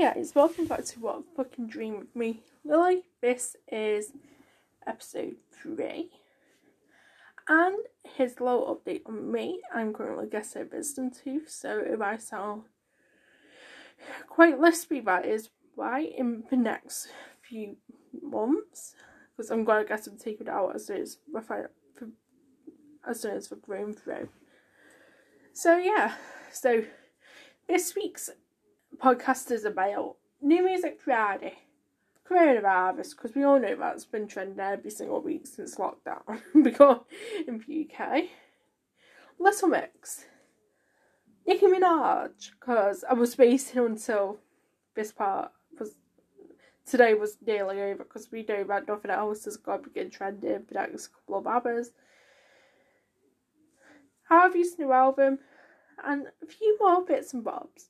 guys, welcome back to What a Fucking Dream with me, Lily. This is episode 3. And here's a little update on me. I'm currently gastro visiting tooth, so if I sound quite lispy, that is why, in the next few months, because I'm going to get them taken out as soon as we're grown through. So yeah, so this week's podcast is about New Music Friday, coronavirus, because we all know that's been trending every single week since lockdown because in the UK. Little Mix, Nicki Minaj, because I was waiting until this part was today was nearly over, because we know that nothing else has got to begin trending for the next couple of hours. Harvey's new album, and a few more bits and bobs.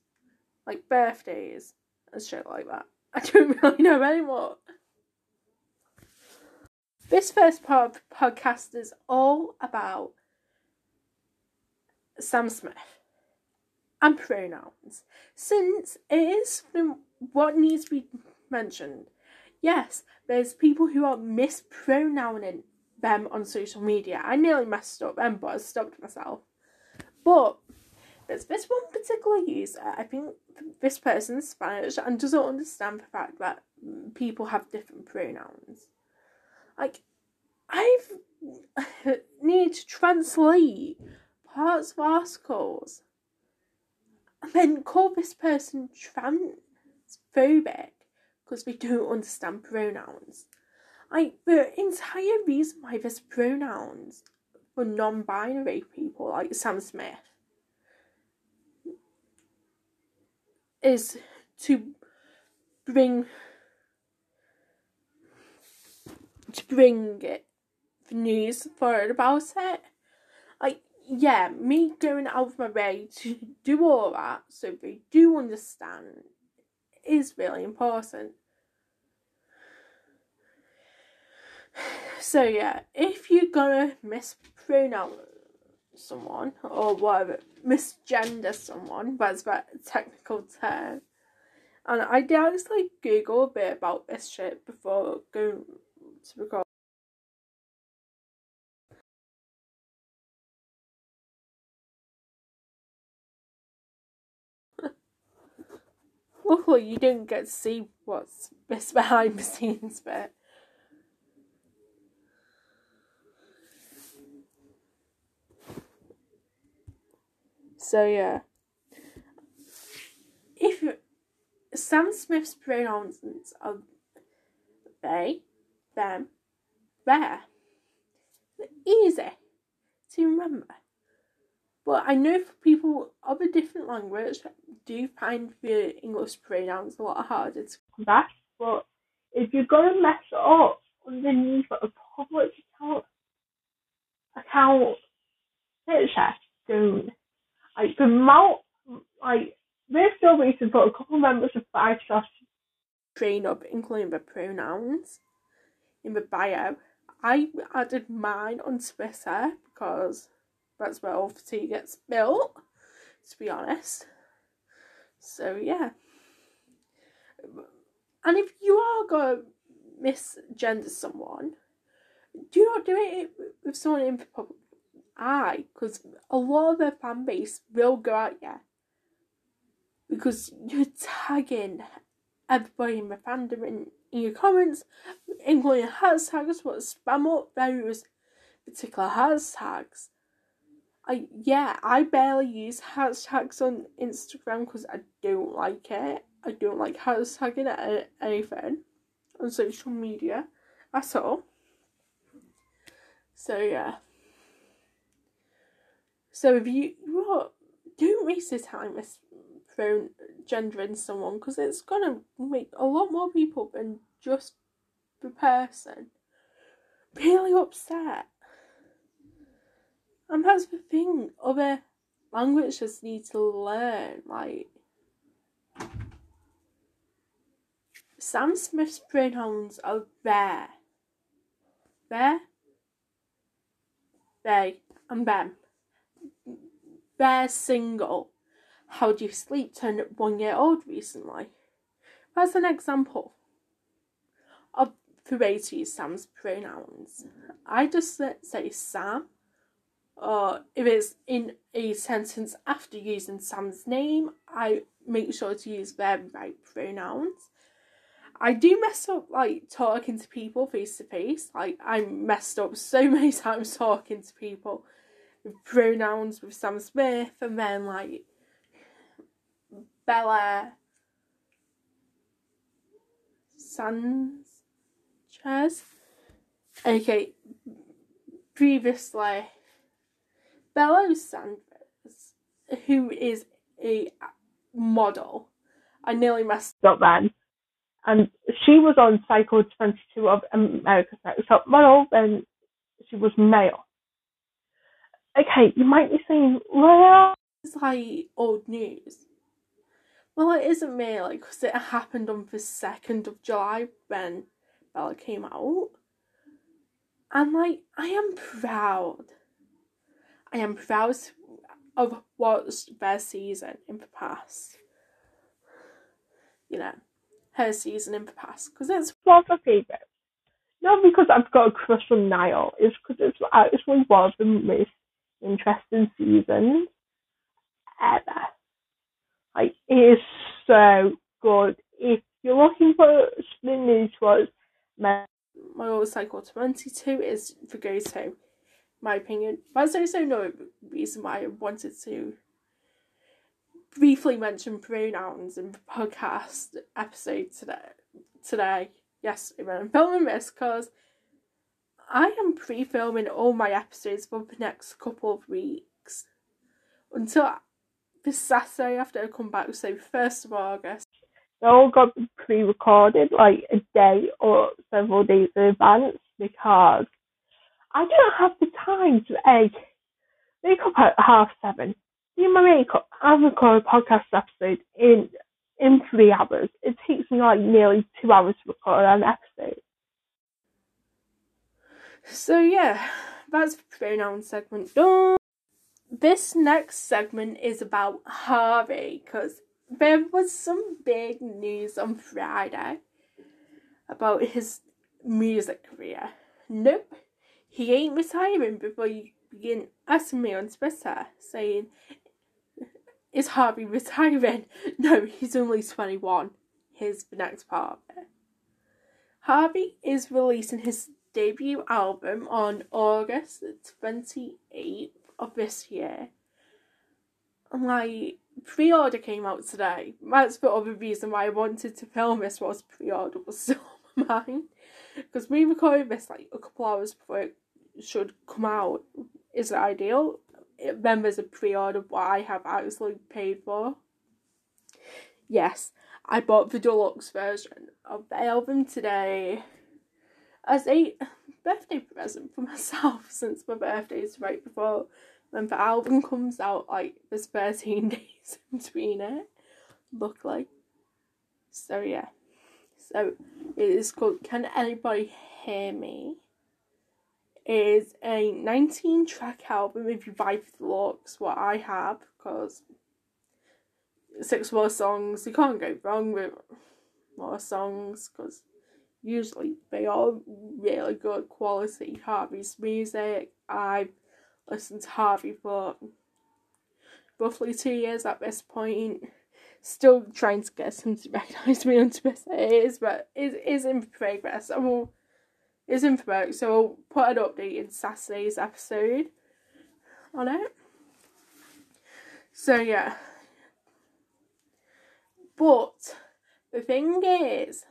Like birthdays and shit like that. I don't really know anymore. This first part of the podcast is all about Sam Smith and pronouns, since it is what needs to be mentioned. Yes, there's people who are mispronouncing them on social media. I nearly messed up them, but I stopped myself. But there's this one particular user, I think this person's Spanish and doesn't understand the fact that people have different pronouns. Like, I've need to translate parts of articles and then call this person transphobic because they don't understand pronouns. Like, the entire reason why there's pronouns for non-binary people like Sam Smith is to bring it the news forward about it. Like, yeah, me going out of my way to do all that so they do understand is really important. So yeah, if you're gonna mispronounce someone, or whatever, misgender someone, that's that technical term. And I did actually Google a bit about this shit before going to record. Luckily you didn't get to see what's behind the scenes bit. So yeah, if Sam Smith's pronouns are they, them, their, they're easy to remember. But I know for people of a different language do find the English pronouns a lot harder to come back. But if you're going to mess it up underneath a public account picture, don't. Like, the amount, like, we're still waiting for a couple members of FiveSauce to train up, including the pronouns in the bio. I added mine on Twitter because that's where all the tea gets built, to be honest. So, yeah. And if you are going to misgender someone, do not do it with someone in the public. Because a lot of their fan base will go at you because you're tagging everybody in the fandom in your comments, including hashtags, what spam up various particular hashtags. I barely use hashtags on Instagram because I don't like it. I don't like hashtagging at anything on social media at all. So yeah. So if you don't waste your time misgendering someone, because it's going to make a lot more people than just the person really upset. And that's the thing, other languages need to learn, like, Sam Smith's pronouns are they, and them. Their single How Do You Sleep turned 1 year old recently. That's an example of the way to use Sam's pronouns. I just say Sam, or if it's in a sentence after using Sam's name, I make sure to use their right pronouns. I do mess up, like, talking to people face to face. Like, I messed up so many times talking to people with pronouns with Sam Smith, and then, like, Bella Sanchez. Okay, previously, Bella Sanchez, who is a model. I nearly messed up then. And she was on cycle 22 of America's Next Top Model, and she was male. Okay, you might be saying, well, it's like old news. Well, it isn't really, because it happened on the 2nd of July when Bella came out. And, like, I am proud. I am proud of what's their season in the past. You know. Her season in the past, because it's one of my favourites. Not because I've got a crush on Niall, it's because it's actually one of the most interesting seasons ever. Like, it is so good. If you're looking for something new to watch, my old cycle 22 is the go-to, in my opinion. But there's also no reason why I wanted to briefly mentioned pronouns in the podcast episode today. Yes, I'm filming this because I am pre-filming all my episodes for the next couple of weeks until this Saturday after I come back, so 1st of August. They all got pre-recorded like a day or several days in advance because I don't have the time to wake up at 7:30. Do my makeup and record a podcast episode in 3 hours. It takes me like nearly 2 hours to record an episode. So yeah, that's the pronoun segment done. This next segment is about Harvey, because there was some big news on Friday about his music career. Nope, he ain't retiring before you begin asking me on Twitter saying, is Harvey retiring? No, he's only 21. Here's the next part of it. Harvey is releasing his debut album on August 28th of this year. And like, pre-order came out today. That's the other reason why I wanted to film this, was pre-order was still on my mind. Because we recorded this like a couple hours before it should come out. Is it ideal? Then there's a pre-order what I have actually paid for. Yes, I bought the deluxe version of the album today as a birthday present for myself, since my birthday is right before when the album comes out. Like, there's 13 days in between it, luckily. So yeah, so it is called Can Anybody Hear Me? Is a 19-track album if you buy the looks, what I have, because 6 more songs, you can't go wrong with more songs, because usually they are really good quality Harvey's music. I've listened to Harvey for roughly 2 years at this point, still trying to get him to recognise me on Twitter. It is, but it is in progress. It's in for work, so I'll put an update in Saturday's episode on it. So yeah. But the thing is,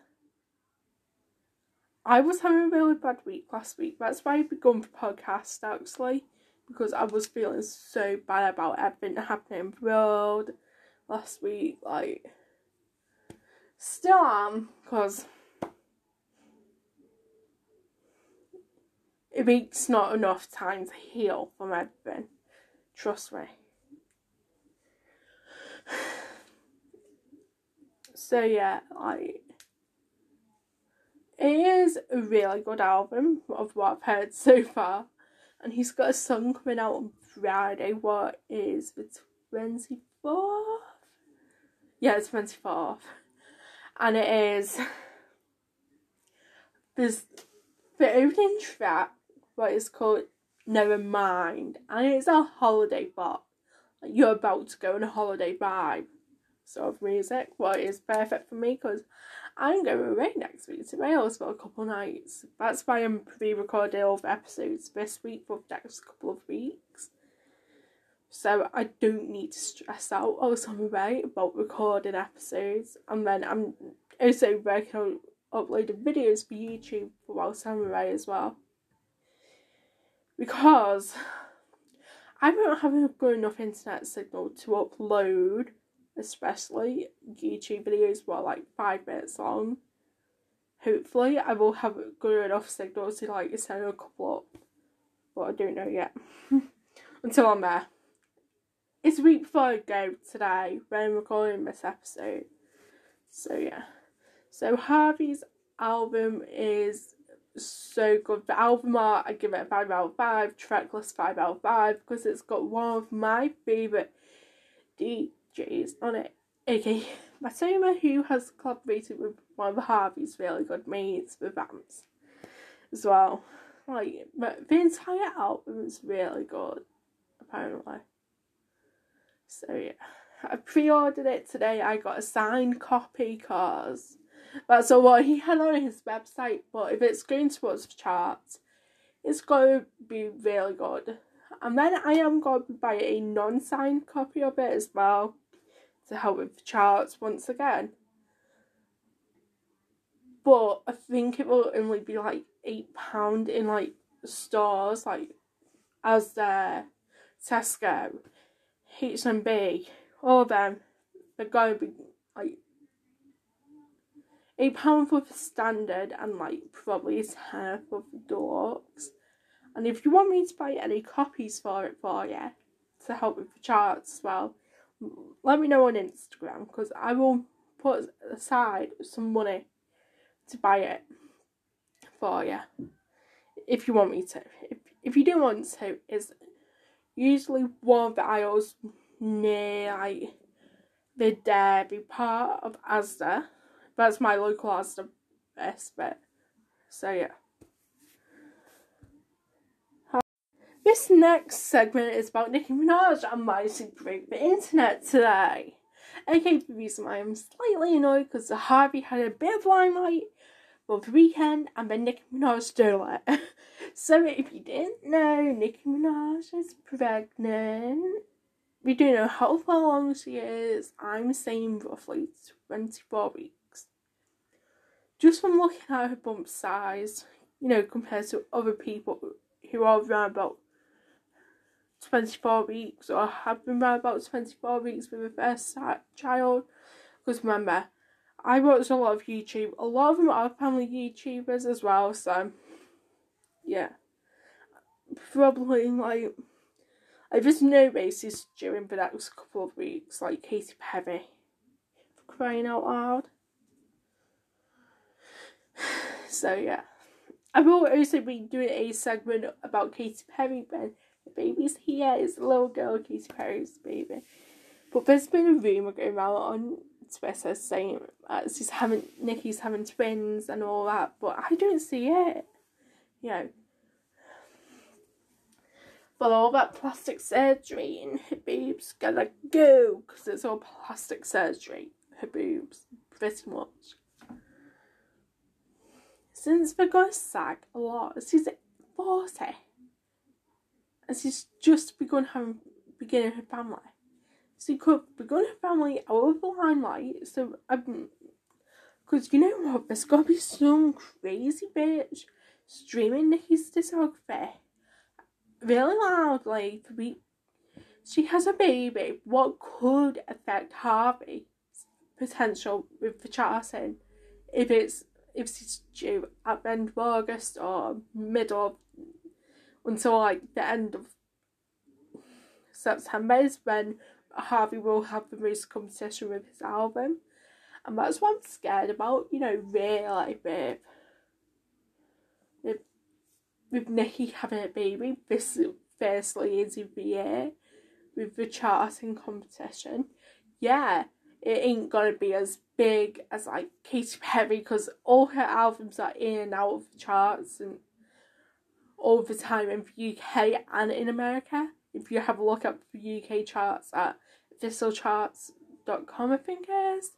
I was having a really bad week last week. That's why I begun the podcast actually, because I was feeling so bad about everything happening in the world last week. Like, still am, because a week's not enough time to heal from everything. Trust me. So yeah, like, it is a really good album of what I've heard so far. And he's got a song coming out on Friday, what is the 24th? Yeah, the 24th. and it is this opening track, what is called Nevermind, and it's a holiday bop. Like, you're about to go on a holiday vibe sort of music, what is perfect for me because I'm going away next week to Wales for a couple nights. That's why I'm pre-recording all the episodes this week for the next couple of weeks. So I don't need to stress out all summer away about recording episodes. And then I'm also working on uploading videos for YouTube for whilst I'm away as well. Because I don't have a good enough internet signal to upload, especially YouTube videos were like 5 minutes long. Hopefully I will have a good enough signal to like send a couple up, but I don't know yet until I'm there. It's a week before I go today when I'm recording this episode, so yeah. So Harvey's album is so good. The album art, I give it a 5 out of 5, tracklist 5 out of 5, because it's got one of my favourite DJs on it, aka Matoma, who has collaborated with one of Harvey's really good mates, the Vamps, as well. Like, but the entire album is really good, apparently. So yeah, I pre-ordered it today. I got a signed copy because that's all what he had on his website. But if it's going towards the charts, it's going to be really good. And then I am going to buy a non-signed copy of it as well to help with the charts once again. But I think it will only be like £8 in like stores like as their Tesco, H&B, all of them. They're going to be like £8 for the standard and like probably £10 for the deluxe. And if you want me to buy any copies for it for you, to help with the charts as well, let me know on Instagram, because I will put aside some money to buy it for you, if you want me to. If you don't want to, it's usually one of the aisles near like the Derby part of Asda. That's my local Asda best bit. So yeah. This next segment is about Nicki Minaj and managing to break the internet today. Okay, the reason why I'm slightly annoyed because Harvey had a bit of limelight for the weekend and then Nicki Minaj stole it. So if you didn't know, Nicki Minaj is pregnant. We don't know how far along she is. I'm saying roughly 24 weeks. Just from looking at her bump size, you know, compared to other people who are around about 24 weeks or have been around about 24 weeks with a first child, because remember I watch a lot of YouTube, a lot of them are family YouTubers as well, so yeah, probably like I just know races during the next couple of weeks, like Katy Perry, for crying out loud. So yeah, I will also be doing a segment about Katy Perry when the baby's here. It's a little girl, Katy Perry's baby. But there's been a rumour going around on Twitter saying Nicki's having twins and all that, but I don't see it. You know. But all that plastic surgery and her boobs gotta go, because it's all plastic surgery, her boobs, pretty much. Since the girl's sag a lot, she's 40, and she's just beginning her family. She could begun her family out of the limelight, so because you know what, there's gotta be some crazy bitch streaming Nicki's discography really loudly. She has a baby. What could affect Harvey's potential with the charting if she's due at the end of August or middle of, until like the end of September is when Harvey will have the most competition with his album, and that's what I'm scared about, you know, really with Nicki having a baby this firstly is the year with the charting competition. Yeah, it ain't gonna be as big as like Katy Perry, because all her albums are in and out of the charts and all the time in the UK and in America. If you have a look up the UK charts at officialcharts.com, I think it is.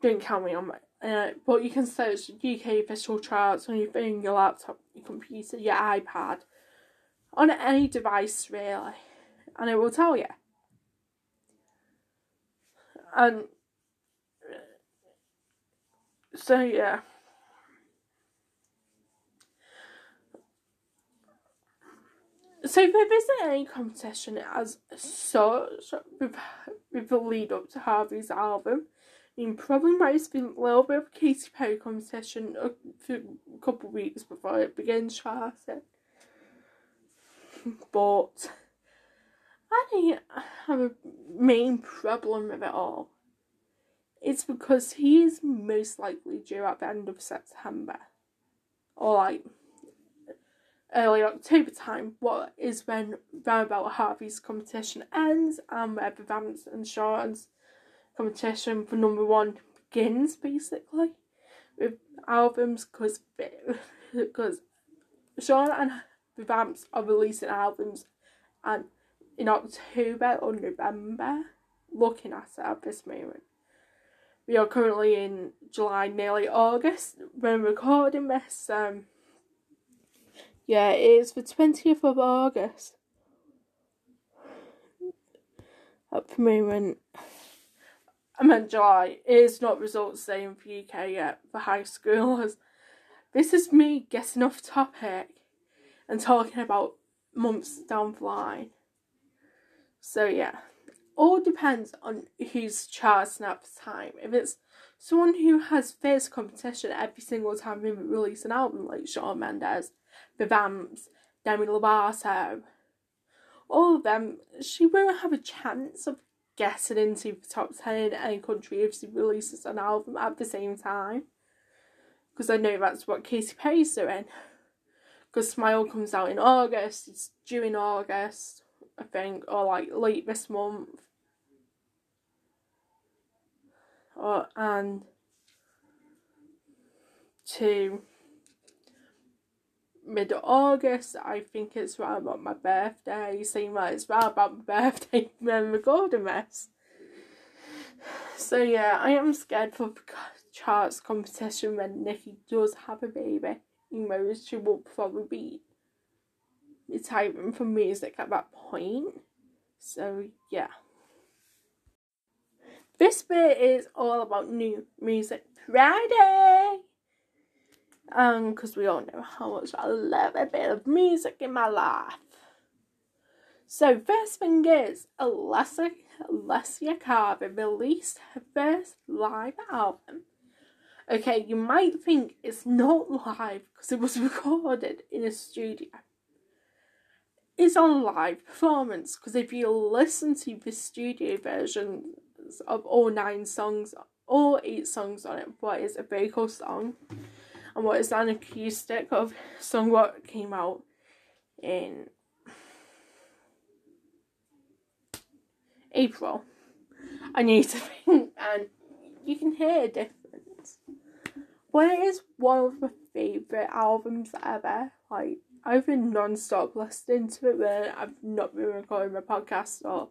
Don't count me on my... but you can search UK official charts on your phone, your laptop, your computer, your iPad, on any device really, and it will tell you. And so yeah, so there isn't any competition as such with the lead up to Harvey's album. I mean, probably might have been a little bit of Katy Perry competition for a couple of weeks before it began charting. But I think I have a main problem with it all. It's because he is most likely due at the end of September, or like early October time, what is when roundabout Harvey's competition ends and where the Vamps and Shawn's competition for number one begins, basically, with albums, because Shawn and the Vamps are releasing albums and in October or November. Looking at it at this moment, we are currently in July, nearly August when recording this. Yeah, it is the 20th of August at the moment. I meant July. It is not results day in the UK yet for high schoolers. This is me guessing off topic and talking about months down the line. So yeah, all depends on who's charting at the time. If it's someone who has fierce competition every single time they release an album, like Shawn Mendes, the Vamps, Demi Lovato, all of them, she won't have a chance of getting into the top 10 in any country if she releases an album at the same time. Because I know that's what Katy Perry's doing. Because Smile comes out in August, it's due in August, I think, or like late this month. And to mid-August, I think it's right about my birthday, saying that it's right about my birthday when recording this. So yeah, I am scared for the charts competition when Nicki does have a baby. You know, she will probably be retiring from music at that point. So yeah, this bit is all about New Music Friday, because we all know how much I love a bit of music in my life. So first thing is, Alessia Carver released her first live album. Okay, you might think it's not live because it was recorded in a studio. It's on live performance, because if you listen to the studio versions of all 8 songs on it, what is a vocal song and what is an acoustic of song, what came out in April, I need to think, and you can hear a difference. Well, it is one of my favourite albums ever. Like, I've been non-stop listening to it when I've not been recording my podcast, or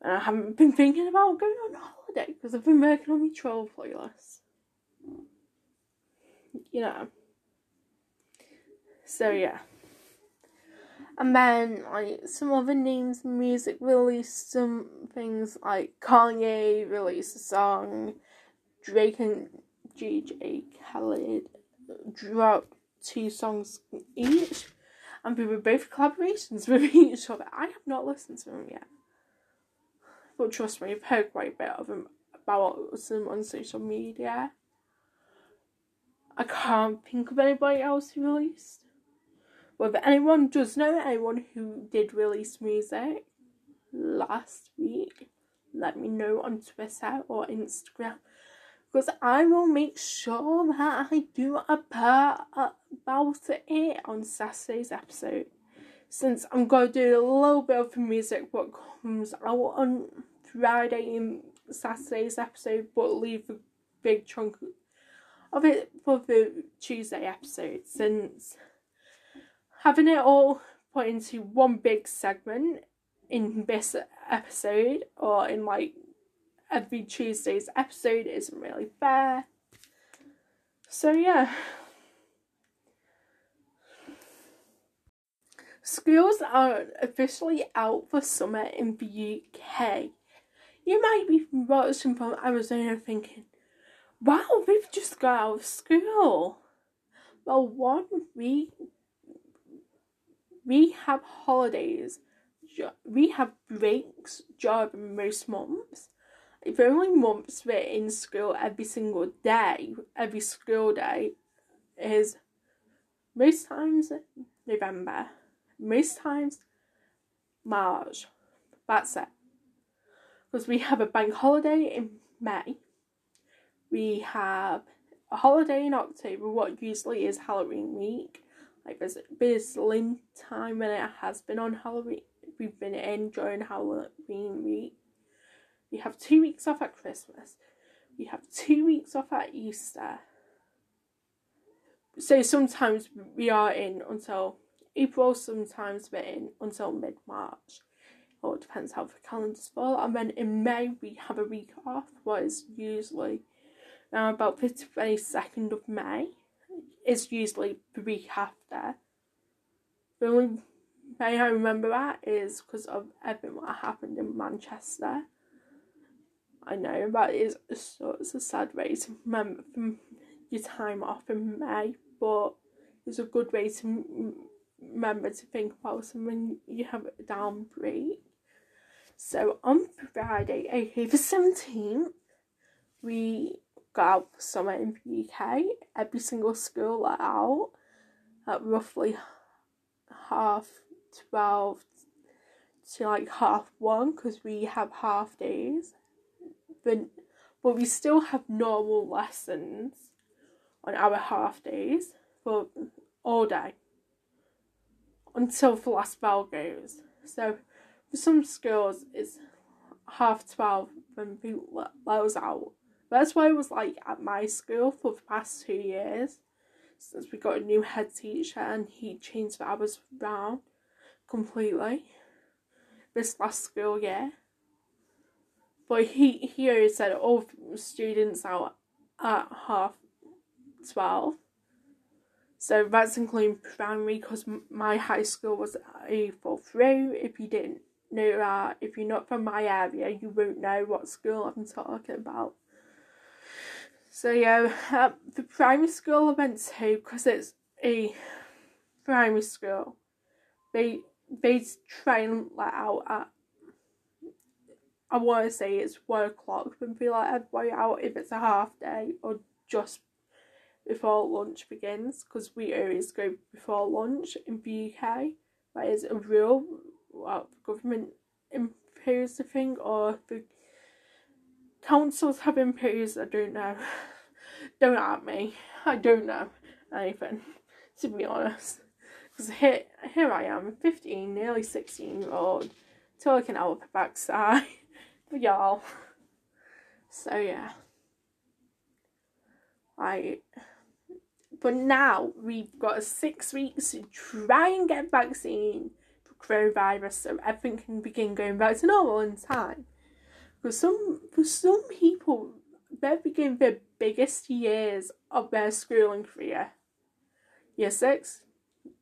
and I haven't been thinking about going on holiday, because I've been working on my travel playlist, you know. So yeah, and then like some other names in music released some things, like Kanye released a song, Drake and JJ Khaled dropped 2 songs each, and we were both collaborations with each other. I have not listened to them yet, but trust me, I've heard quite a bit of them about them on social media. I can't think of anybody else who released. Well, if anyone does know anyone who did release music last week, let me know on Twitter or Instagram, because I will make sure that I do a part about it on Saturday's episode, since I'm going to do a little bit of music what comes out on Friday in Saturday's episode, but leave a big chunk of it for the Tuesday episode, since having it all put into one big segment in this episode, or in like every Tuesday's episode, isn't really fair. So yeah. Schools are officially out for summer in the UK. You might be watching from Arizona thinking, wow, we've just got out of school. Well, one, we have holidays. We have breaks, job in most months. If only months we're in school every single day, every school day is most times November, most times March. That's it. Because we have a bank holiday in May. We have a holiday in October, what usually is Halloween week. Like there's Lynn time when it has been on Halloween. We've been in during Halloween week. We have 2 weeks off at Christmas. We have 2 weeks off at Easter. So sometimes we are in until April, sometimes we're in until mid-March. Or it depends how the calendar's full. And then in May we have a week off, what is usually now about the 22nd of May. It's usually the week after. The only May I remember that is because of everything that happened in Manchester. I know that is such a sad way to remember your time off in May, but it's a good way to remember to think about something you have a down break. So on Friday, aka the 17th, we got out for summer in the UK. Every single school let out at roughly 12:30 to like 1:30, because we have half days. But we still have normal lessons on our half days for all day until the last bell goes. So for some schools it's 12:30 when we let us out. That's why it was like at my school for the past 2 years, since we got a new head teacher and he changed the hours round completely this last school year. But he always said all students out at 12:30. So that's including primary, because my high school was a full through. If you didn't know that, if you're not from my area, you won't know what school I'm talking about. So yeah, the primary school I went to, because it's a primary school, they try and let out at, I want to say it's 1:00 and be like everybody out if it's a half day or just before lunch begins, because we always go before lunch in the UK. That is a rule, well, the government imposed, I think, or the councils have imposed, I don't know. Don't at me, I don't know anything, to be honest, because here I am, 15, nearly 16-year-old, talking out the backside. Y'all. So yeah. But now we've got 6 weeks to try and get a vaccine for coronavirus, so everything can begin going back to normal in time. Because for some people, they begin their biggest years of their schooling career. Year 6,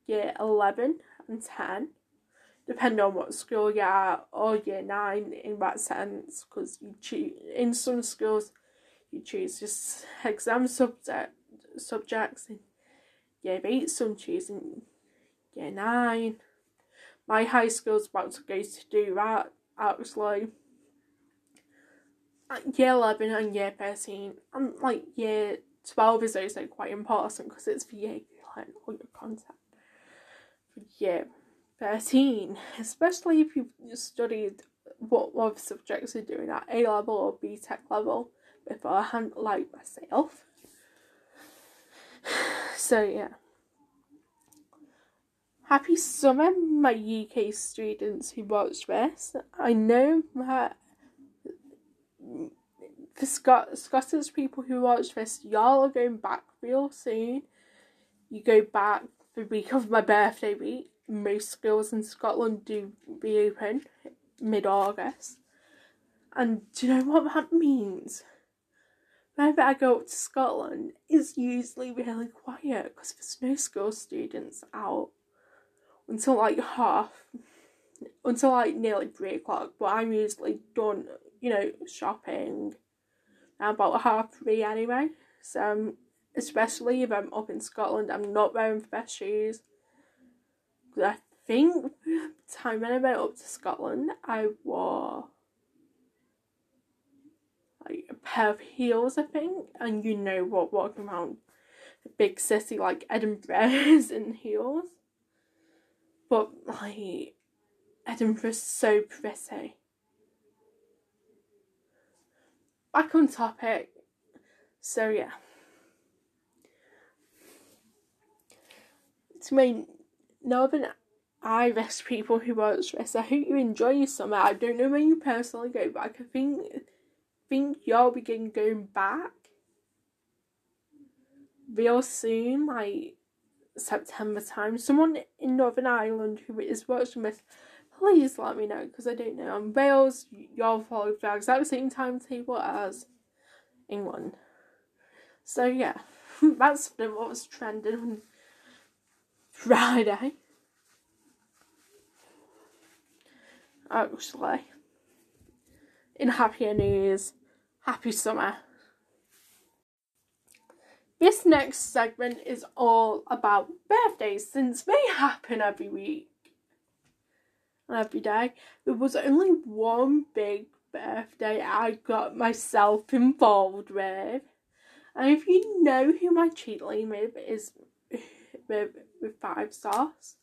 year 11 and 10. Depending on what school you're at, or year 9 in that sense, because in some schools you choose just exam subjects in year 8, some choose in year 9. My high school's about to go to do that, actually. Year 11 and year 13, and like year 12 is also quite important, because it's the year you learn all your content. Yeah. 13, especially if you've studied what one of the subjects you're doing at A level or B Tech level beforehand, like myself. So yeah, happy summer, my UK students who watch this. I know that for Scottish people who watch this, y'all are going back real soon. You go back the week of my birthday week. Most schools in Scotland do reopen mid-August. And do you know what that means? Whenever I go up to Scotland, it's usually really quiet because there's no school students out until nearly 3 o'clock. But I'm usually done, shopping at about 3:30 anyway. So especially if I'm up in Scotland, I'm not wearing the best shoes. Because I think the time when I went up to Scotland, I wore a pair of heels, I think, and walking around a big city like Edinburgh is in heels. But Edinburgh's so pretty. Back on topic. So yeah, to my Northern Irish people who watch this, I hope you enjoy your summer. I don't know when you personally go back. I think y'all begin going back real soon, September time. Someone in Northern Ireland who is watching this, please let me know, because I don't know. And Wales, y'all follow flags at the same timetable as England. So yeah, that's what was trending on Friday. Actually, in happier news, happy summer. This next segment is all about birthdays, since they happen every week and every day. There was only one big birthday I got myself involved with. And if you know who my cheat lead is with FiveSauce,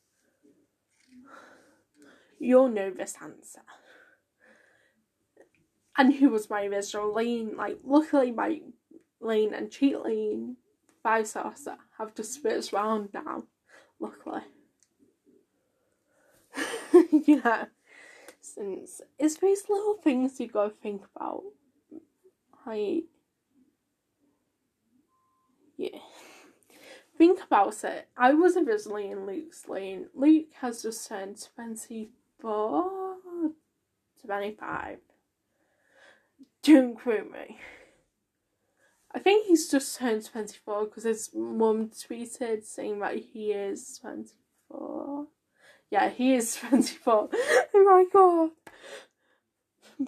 you'll know this answer. And who was my original lean. Luckily my lean and cheat lean FiveSauce have just switched round now, luckily. Since it's these little things you gotta think about. Think about it. I was originally in Luke's lane. Luke has just turned 24, 25. Don't quote me. I think he's just turned 24 because his mum tweeted saying that he is 24. Yeah, he is 24. Oh my god.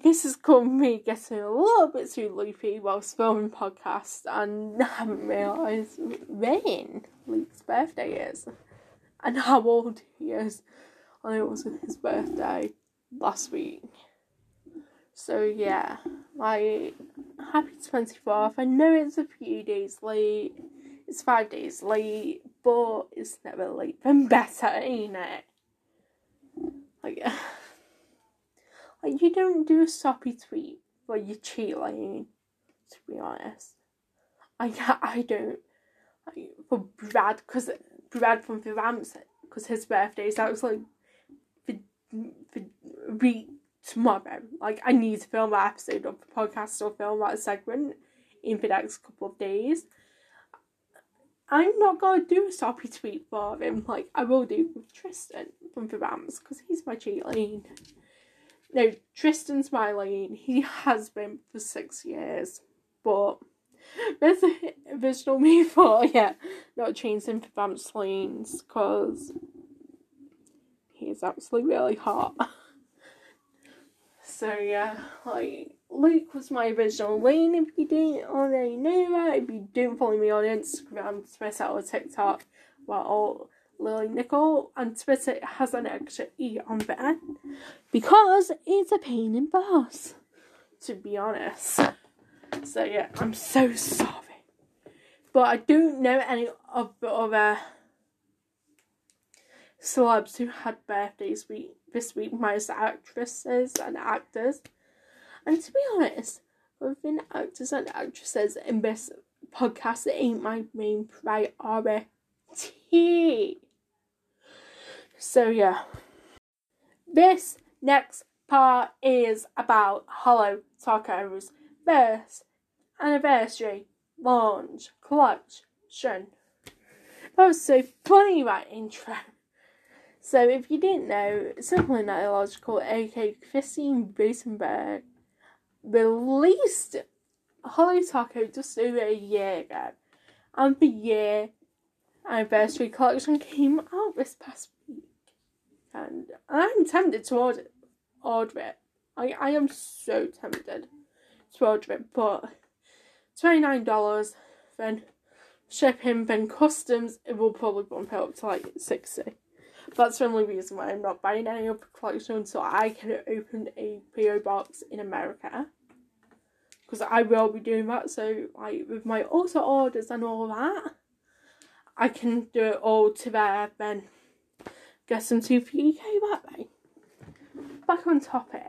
This has come me getting a little bit too loopy whilst filming podcasts and I haven't realised when Luke's birthday is and how old he is. I know it was his birthday last week. So yeah, happy 24th. I know it's a few days late. It's 5 days late, but it's never late. Then better, ain't it? You don't do a soppy tweet where you cheat, to be honest. I don't. For Brad, because Brad from the Vamps, because his birthday is actually the week tomorrow. I need to film that episode of the podcast or film that segment in the next couple of days. I'm not going to do a soppy tweet for him. I will do with Tristan from the Rams, because he's my cheat lane. No, Tristan's my lane. He has been for 6 years. But there's a original me for, not changing the Rams lanes, because he's actually really hot. So yeah, Luke was my original lane. If you didn't already know that, if you don't follow me on Instagram, Twitter or TikTok, Lily Nicole, and Twitter has an extra E on the end because it's a pain in the ass, to be honest. So yeah, I'm so sorry, but I don't know any of the other celebs who had birthdays this week, minus actresses and actors. And to be honest, within actors and actresses in this podcast, it ain't my main priority. So yeah, this next part is about Holo Taco's first anniversary, launch, collection. That was so funny, that intro. So if you didn't know, Simply Not Illogical, aka Christine Rosenberg, released Holo Taco just over a year ago. And the year anniversary collection came out this past week. And I'm tempted to order it. I am so tempted to order it, but $29, then shipping, then customs, it will probably bump it up to like $60. That's the only reason why I'm not buying any other collection until I can open a PO box in America. Because I will be doing that, so like with my auto orders and all that, I can do it all to there, then get some to the UK that way. Back on topic.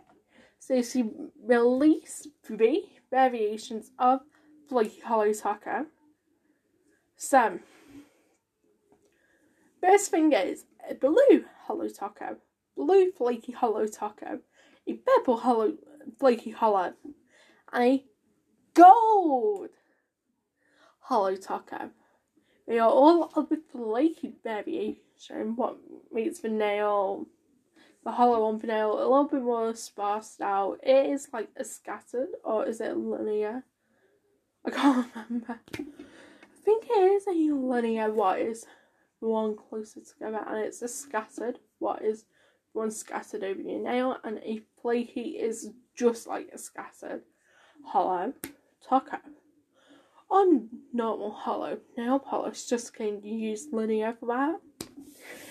So she released 3 variations of Flaky Holo Taco. So, first thing is a blue Holo Taco, blue Flaky Holo Taco, a purple Holo Flaky Holo, and a gold Holo Taco. They are all of the flaky variation, what meets the nail, the hollow on the nail, a little bit more sparse out. It is like a scattered, or is it linear? I can't remember. I think it is a linear, what is the one closer together, and it's a scattered, what is the one scattered over your nail, and a flaky is just like a scattered hollow taco. On normal hollow nail polish, just can use linear for that.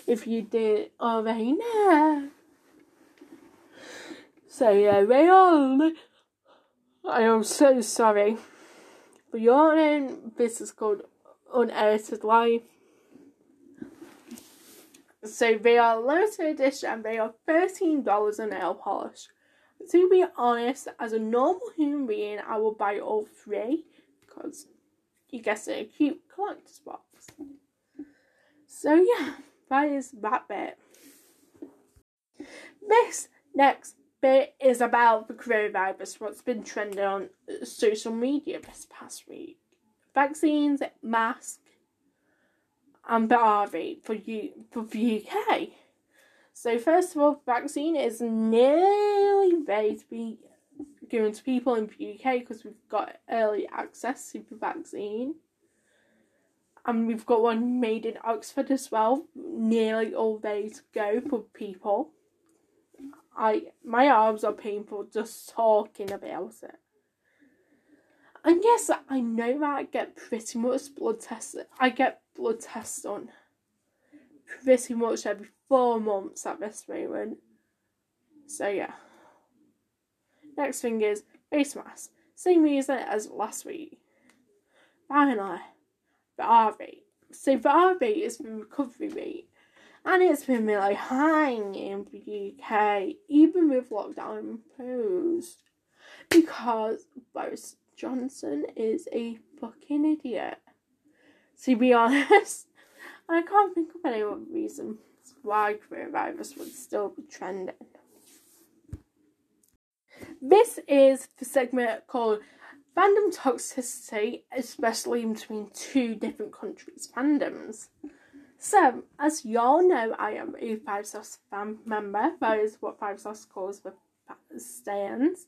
If you did already know. So yeah, they all. I am so sorry for yawning. This is called Unedited Life. So they are limited edition and they are $13 a nail polish. To be honest, as a normal human being, I will buy all 3. Because you guess it, a cute collector's box. So yeah, that is that bit. This next bit is about the coronavirus, what's been trending on social media this past week. Vaccines, masks, and Harvey for the UK. So first of all, the vaccine is nearly ready to be given to people in the UK because we've got early access to the vaccine. And we've got one made in Oxford as well, nearly all ready to go for people. My arms are painful just talking about it. And yes, I know that I get pretty much blood tests. I get blood tests done pretty much every 4 months at this moment. So yeah. Next thing is face masks. Same reason as last week. Finally, the R rate. So the R rate is the recovery rate. And it's been really high in the UK, even with lockdown imposed. Because Boris Johnson is a fucking idiot. To be honest, and I can't think of any other reasons why coronavirus would still be trending. This is the segment called Fandom Toxicity, especially between 2 different countries' fandoms. So, as y'all know, I am a FiveSauce fan member. That is what FiveSauce calls the stands.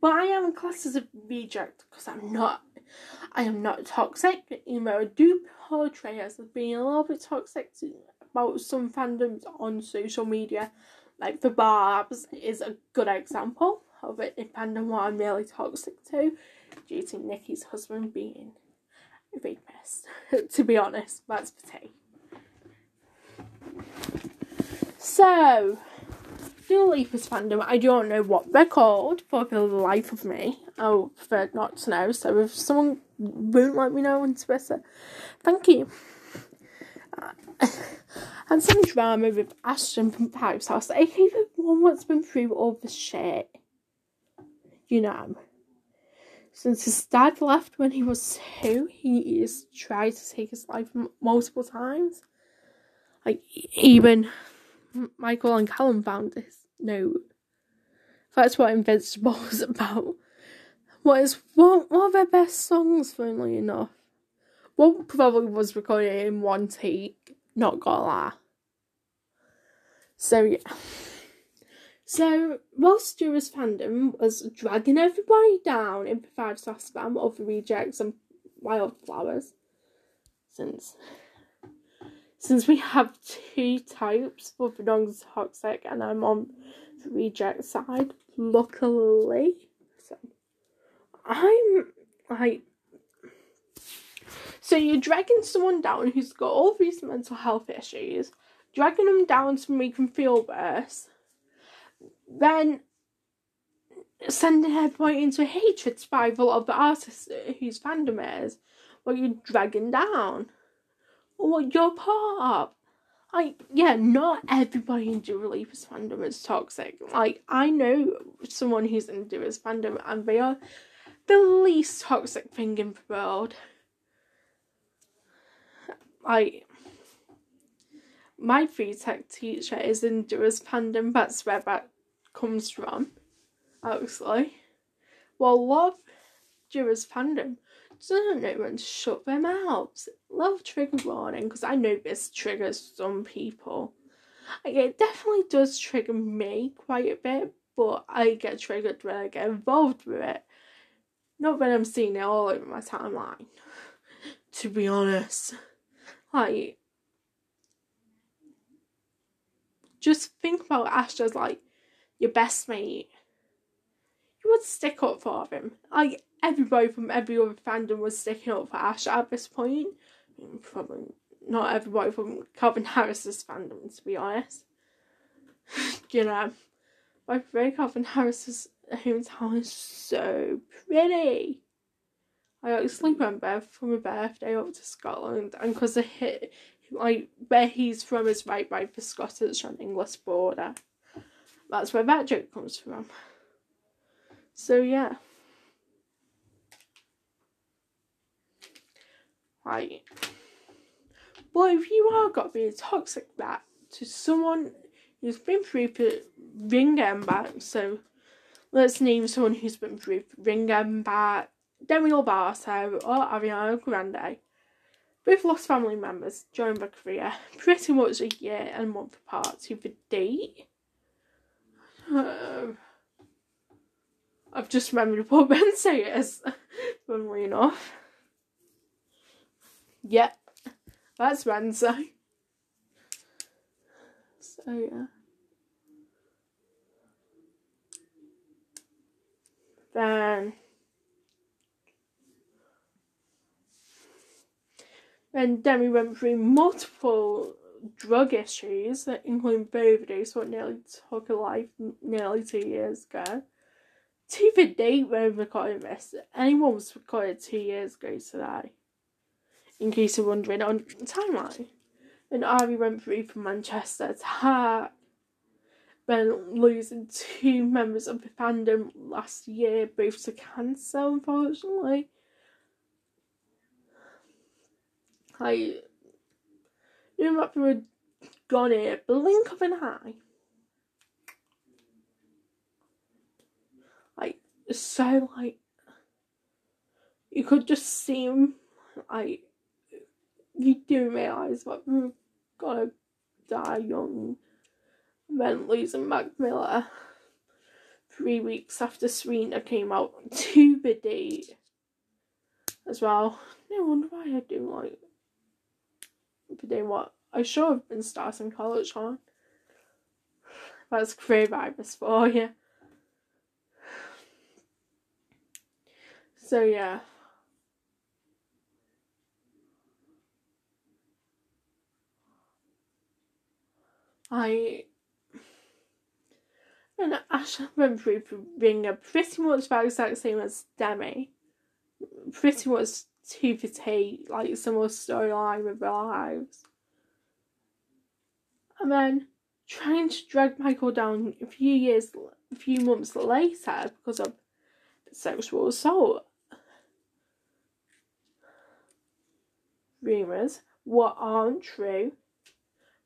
But I am classed as a reject because I am not toxic. You know, I do portray as being a little bit toxic about some fandoms on social media. Like the Barbs is a good example of it, depending on what I'm really toxic to, due to Nicki's husband being a rapist. To be honest, that's the tea. So, the Leafers fandom, I don't know what they're called for the life of me. I would prefer not to know, so if someone won't let me know on Twitter, thank you. And some drama with Ashton from FiveSauce, aka the one that's been through all the shit. You know, since his dad left when he was 2, he has tried to take his life multiple times. Like, even Michael and Callum found this note. That's what Invincible was about. what is one of their best songs, funnily enough. One probably was recorded in one take, not gonna lie. So, yeah. So, whilst Stuart's fandom was dragging everybody down in FiveSauce spam over rejects and wildflowers, since we have two types with Benong's toxic and I'm on the reject side, luckily, so I'm like, so you're dragging someone down who's got all these mental health issues, dragging them down to make them feel worse, then sending everybody into a hatred spiral of the artist whose fandom is what you're dragging down or what you're part of. Like, yeah, not everybody in Dua Lipa's fandom is toxic. Like, I know someone who's in Dua's fandom and they are the least toxic thing in the world. Like, my free tech teacher is in Dua's fandom, that's where that comes from, actually. Well, love Dua's fandom doesn't know when to shut their mouths. Love trigger warning, because I know this triggers some people. Like, it definitely does trigger me quite a bit, but I get triggered when I get involved with it. Not when I'm seeing it all over my timeline, to be honest. Like, just think about Ash as, like, your best mate. You would stick up for him. Like, everybody from every other fandom was sticking up for Ash at this point. I mean, probably not everybody from Calvin Harris's fandom, to be honest. You know, my friend Calvin Harris's hometown is so pretty. I actually went there for my birthday up to Scotland, and because I hit, like, where he's from is right by the Scottish and English border. That's where that joke comes from. So, yeah. Like, but if you are got to be toxic that to someone who's been through ring and back, so let's name someone who's been through ring and back, Demi Lovato or Ariana Grande. Both lost family members during their career, pretty much a year and a month apart to the date. I've just remembered what Ben says, funnily enough. Yep, yeah, that's Wednesday. So, yeah. Then Demi went through multiple drug issues, including overdose, what nearly took her life nearly 2 years ago. To the date when recording this, anyone was recorded 2 years ago today. In case you're wondering on the timeline. Then Harvey went through from Manchester to Hart. Then losing two members of the fandom last year, both to cancer, unfortunately. Like, you know, we were gone in a blink of an eye. Like, so, like, you could just see him, like, you do realise that we're gonna die young. And then losing Mac Miller 3 weeks after Serena came out to the date as well. No wonder why I do like the day what I should have been starting college on. That's coronavirus for you. So yeah. And Ash went through Ringer pretty much about the exact same as Demi. Pretty much two for tea, like similar storyline with their lives. And then trying to drag Michael down a few months later because of sexual assault rumours, what aren't true.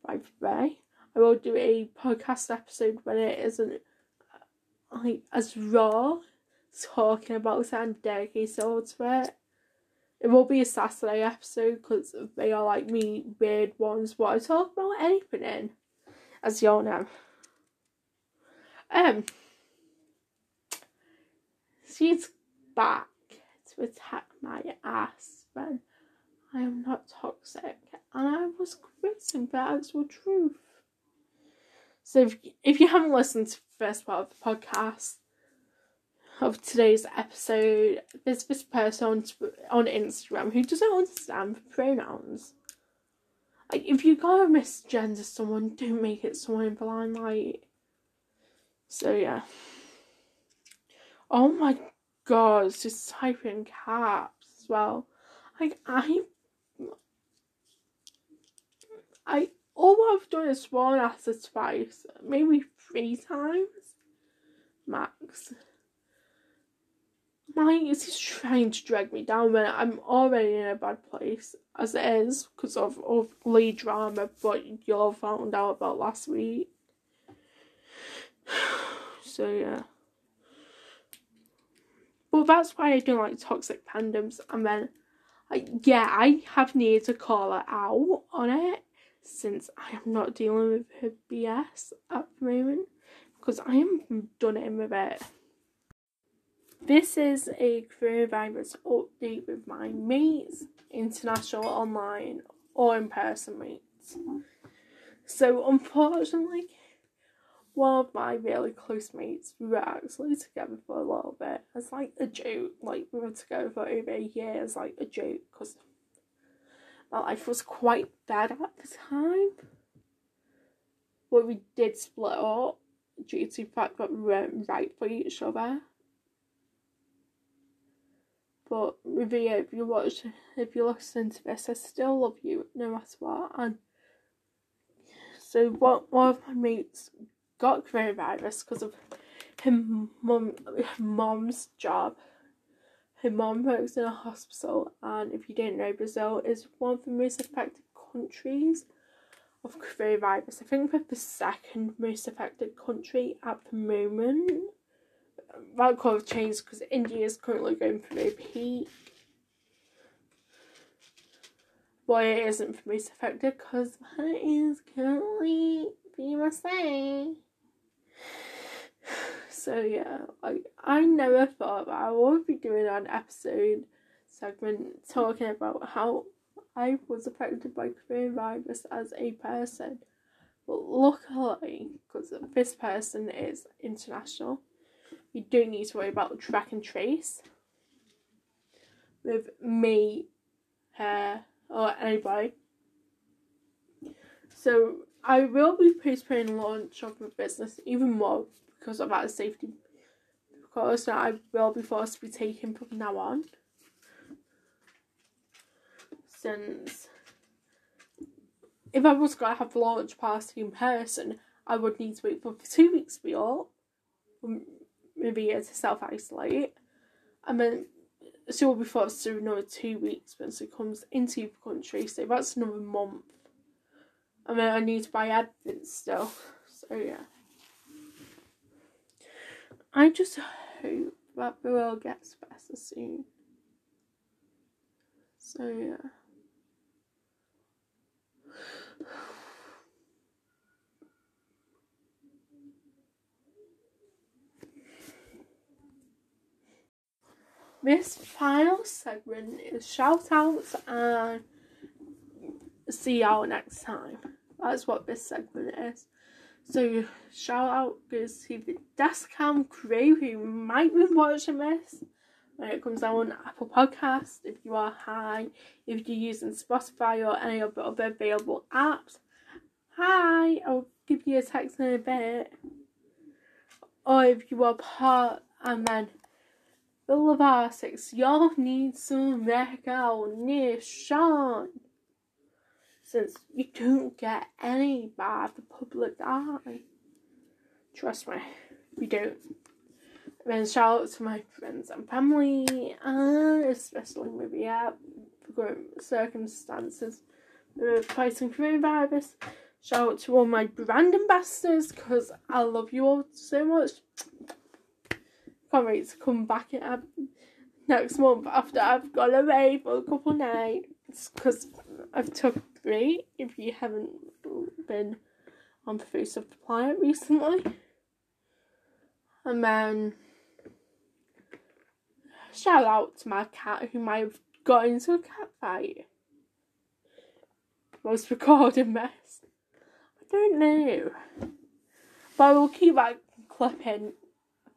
By the way, I will do a podcast episode when it isn't, like, as raw talking about it and dedicate ourselves to it. It will be a Saturday episode because they are like me weird ones what I talk about anything in, as you all know. She's back to attack my ass when I am not toxic and I was quitting for actual truth. So if you haven't listened to the first part of the podcast of today's episode, there's this person on Instagram who doesn't understand the pronouns. Like, if you go and misgender someone, don't make it someone in the limelight. So yeah. Oh my god, it's just typing caps as well. Like, I all I've done is sworn at her twice, maybe 3 times, max. Mine is just trying to drag me down when I'm already in a bad place, as it is, because of all the drama, but you all found out about last week. So yeah. But that's why I don't like toxic fandoms, and then, like, yeah, I have needed to call her out on it, since I am not dealing with her BS at the moment, because I am done in with it. This is a coronavirus update with my mates, international, online, or in-person mates. So, unfortunately, one of my really close mates, we were actually together for a little bit. It's like a joke. Like, we were together for over a year. It's like a joke, because my life was quite bad at the time. But we did split up due to the fact that we weren't right for each other. But Ria, if you listen to this, I still love you no matter what. And so one of my mates got coronavirus because of her mom's job. Her mom works in a hospital, and if you didn't know, Brazil is one of the most affected countries of coronavirus. I think we're the second most affected country at the moment. That could have changed because India is currently going through a peak. But it isn't the most affected because that is currently the USA. So yeah, like, I never thought that I would be doing an episode segment talking about how I was affected by coronavirus as a person. But luckily, because this person is international, you don't need to worry about track and trace with me, her, or anybody. So I will be postponing launch of my business even more because of that safety. Because now I will be forced to be taken from now on. Since if I was going to have a launch party in person, I would need to wait for 2 weeks to be up. Maybe to self-isolate, and then she will be forced to another 2 weeks when she comes into the country, so that's another month, and then I need to buy Advent still, so yeah. I just hope that the world gets better soon, so yeah. This final segment is shout outs and see y'all next time. That's what this segment is. So shout out goes to the desk cam crew who might be watching this when it comes out on Apple Podcasts. If you are high, if you're using Spotify or any of the other available apps, hi, I'll give you a text in a bit. Or if you are part and then the Lovasics, y'all need some recognition. Since you don't get any by the public eye. Trust me, we don't. And then shout out to my friends and family, and especially maybe out for current circumstances. We're fighting coronavirus. Shout out to all my brand ambassadors, because I love you all so much. Can't wait to come back next month after I've gone away for a couple nights, because I've took 3 if you haven't been on the Food Supply recently. And then shout out to my cat who might have got into a cat fight. I was recording this. I don't know. But I will keep that clipping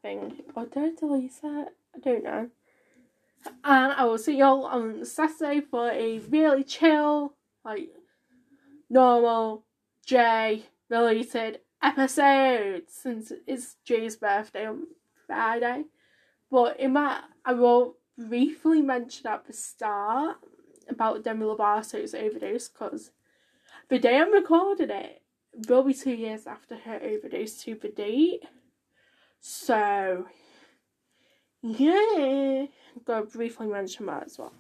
thing. Or did I delete it? I don't know. And I will see y'all on Saturday for a really chill, like, normal J-related episode. Since it's J's birthday on Friday. But in that, I will briefly mention at the start about Demi Lovato's overdose, because the day I'm recording it will be 2 years after her overdose to the date. So, yeah, I'm going to briefly mention that as well.